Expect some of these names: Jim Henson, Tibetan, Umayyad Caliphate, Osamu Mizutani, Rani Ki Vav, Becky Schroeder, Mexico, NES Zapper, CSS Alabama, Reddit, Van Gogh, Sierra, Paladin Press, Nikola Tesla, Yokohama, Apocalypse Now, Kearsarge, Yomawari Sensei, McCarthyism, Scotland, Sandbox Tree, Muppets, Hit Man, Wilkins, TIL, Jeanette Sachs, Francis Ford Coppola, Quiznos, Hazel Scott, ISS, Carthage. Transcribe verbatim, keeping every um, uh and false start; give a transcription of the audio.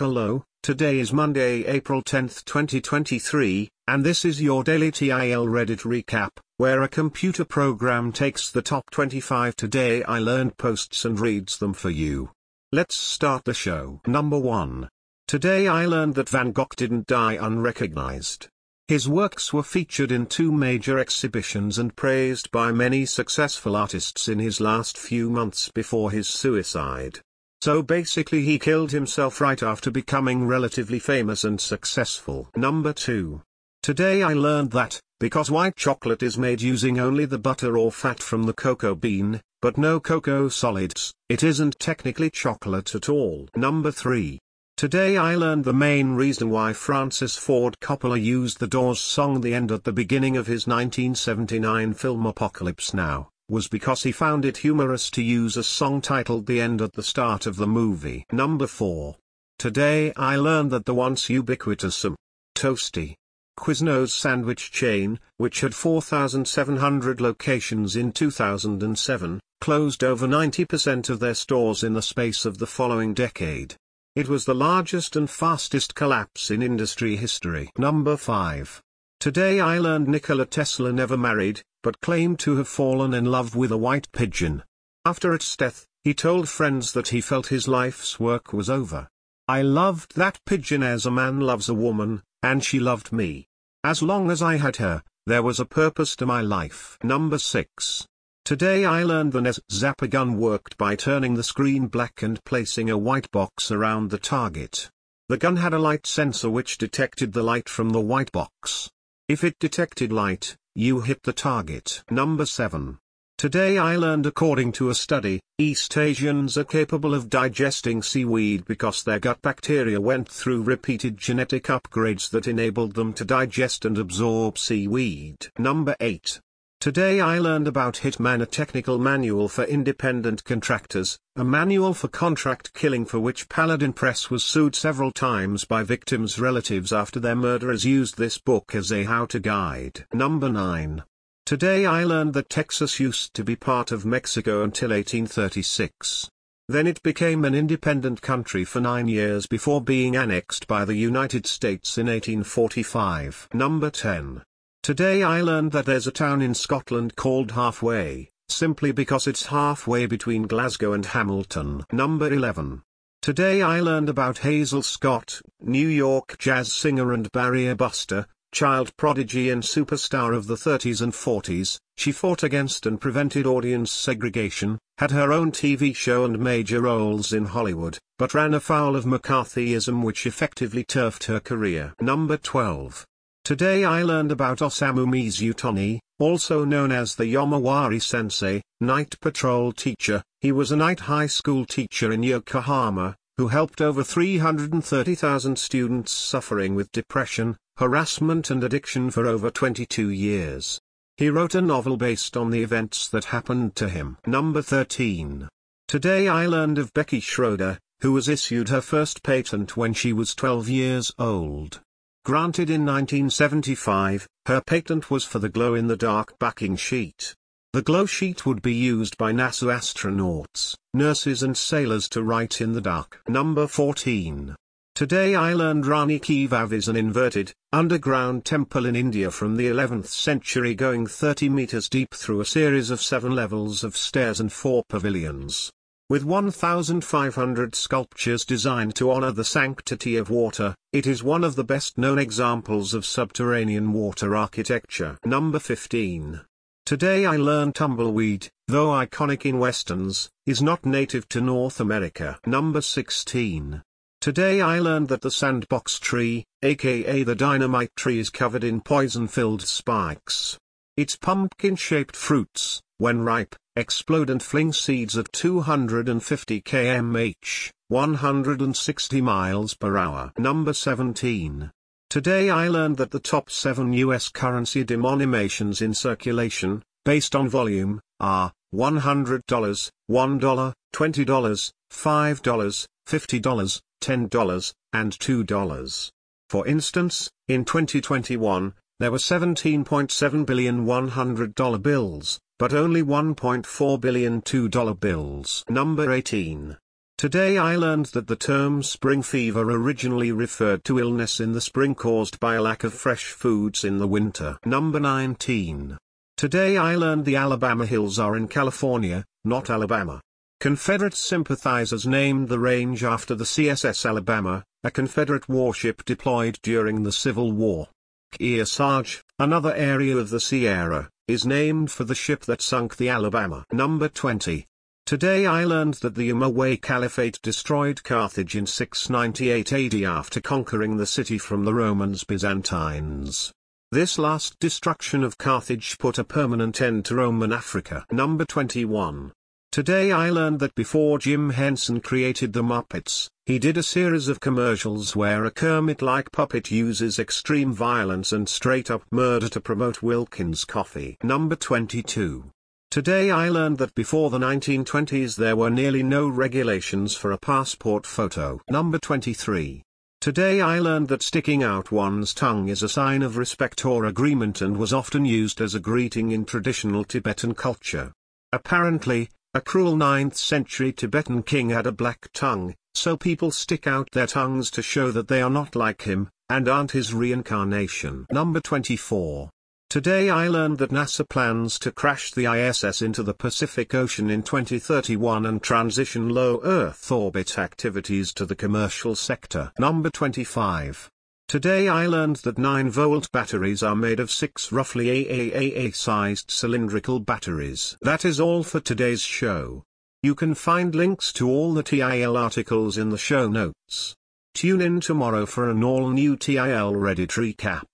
Hello, today is Monday, April tenth, twenty twenty-three, and this is your daily T I L Reddit recap, where a computer program takes the top twenty-five Today I Learned posts and reads them for you. Let's start the show. Number one. Today I learned that Van Gogh didn't die unrecognized. His works were featured in two major exhibitions and praised by many successful artists in his last few months before his suicide. So basically he killed himself right after becoming relatively famous and successful. Number two. Today I learned that, because white chocolate is made using only the butter or fat from the cocoa bean, but no cocoa solids, it isn't technically chocolate at all. Number three. Today I learned the main reason why Francis Ford Coppola used the Doors song The End at the beginning of his nineteen seventy-nine film Apocalypse Now, was because he found it humorous to use a song titled The End at the start of the movie. Number four. Today I learned that the once ubiquitous um, toasty Quiznos sandwich chain, which had four thousand seven hundred locations in two thousand seven, closed over ninety percent of their stores in the space of the following decade. It was the largest and fastest collapse in industry history. Number five. Today I learned Nikola Tesla never married, but claimed to have fallen in love with a white pigeon. After its death, he told friends that he felt his life's work was over. I loved that pigeon as a man loves a woman, and she loved me. As long as I had her, there was a purpose to my life. Number six. Today I learned the N E S Zapper gun worked by turning the screen black and placing a white box around the target. The gun had a light sensor which detected the light from the white box. If it detected light, you hit the target. Number seven. Today I learned according to a study, East Asians are capable of digesting seaweed because their gut bacteria went through repeated genetic upgrades that enabled them to digest and absorb seaweed. Number eight. Today I learned about Hit Man, a technical manual for independent contractors, a manual for contract killing for which Paladin Press was sued several times by victims' relatives after their murderers used this book as a how-to guide. Number nine. Today I learned that Texas used to be part of Mexico until eighteen thirty-six. Then it became an independent country for nine years before being annexed by the United States in eighteen forty-five. Number ten. Today I learned that there's a town in Scotland called Halfway, simply because it's halfway between Glasgow and Hamilton. Number eleven. Today I learned about Hazel Scott, New York jazz singer and barrier buster, child prodigy and superstar of the thirties and forties. She fought against and prevented audience segregation, had her own T V show and major roles in Hollywood, but ran afoul of McCarthyism, which effectively turfed her career. Number twelve. Today I learned about Osamu Mizutani, also known as the Yomawari Sensei, night patrol teacher. He was a night high school teacher in Yokohama, who helped over three hundred thirty thousand students suffering with depression, harassment and addiction for over twenty-two years. He wrote a novel based on the events that happened to him. Number thirteen. Today I learned of Becky Schroeder, who was issued her first patent when she was twelve years old. Granted in nineteen seventy-five, her patent was for the glow-in-the-dark backing sheet. The glow sheet would be used by NASA astronauts, nurses and sailors to write in the dark. Number fourteen. Today I learned Rani Ki Vav is an inverted, underground temple in India from the eleventh century, going thirty meters deep through a series of seven levels of stairs and four pavilions. With one thousand five hundred sculptures designed to honor the sanctity of water, it is one of the best-known examples of subterranean water architecture. Number fifteen. Today I learned tumbleweed, though iconic in westerns, is not native to North America. Number sixteen. Today I learned that the sandbox tree, aka the dynamite tree, is covered in poison-filled spikes. Its pumpkin-shaped fruits, when ripe, explode and fling seeds at two hundred fifty kilometers per hour, one hundred sixty miles per hour. Number seventeen. Today I learned that the top seven U S currency denominations in circulation, based on volume, are one hundred dollars, one dollar, twenty dollars, five dollars, fifty dollars, ten dollars, and two dollars. For instance, in twenty twenty-one, there were seventeen point seven billion one hundred dollar bills, but only one point four billion two dollar bills. Number eighteen. Today I learned that the term spring fever originally referred to illness in the spring caused by a lack of fresh foods in the winter. Number nineteen. Today I learned the Alabama Hills are in California, not Alabama. Confederate sympathizers named the range after the C S S Alabama, a Confederate warship deployed during the Civil War. Kearsarge, another area of the Sierra, is named for the ship that sunk the Alabama. Number twenty. Today I learned that the Umayyad Caliphate destroyed Carthage in six ninety-eight A D after conquering the city from the Romans Byzantines. This last destruction of Carthage put a permanent end to Roman Africa. Number twenty-one. Today I learned that before Jim Henson created the Muppets, he did a series of commercials where a Kermit-like puppet uses extreme violence and straight-up murder to promote Wilkins coffee. Number twenty-two. Today I learned that before the nineteen twenties there were nearly no regulations for a passport photo. Number twenty-three. Today I learned that sticking out one's tongue is a sign of respect or agreement and was often used as a greeting in traditional Tibetan culture. Apparently, a cruel ninth century Tibetan king had a black tongue, so people stick out their tongues to show that they are not like him, and aren't his reincarnation. Number twenty-four. Today I learned that NASA plans to crash the I S S into the Pacific Ocean in twenty thirty-one and transition low Earth orbit activities to the commercial sector. Number twenty-five. Today I learned that nine volt batteries are made of six roughly triple A sized cylindrical batteries. That is all for today's show. You can find links to all the T I L articles in the show notes. Tune in tomorrow for an all-new T I L Reddit recap.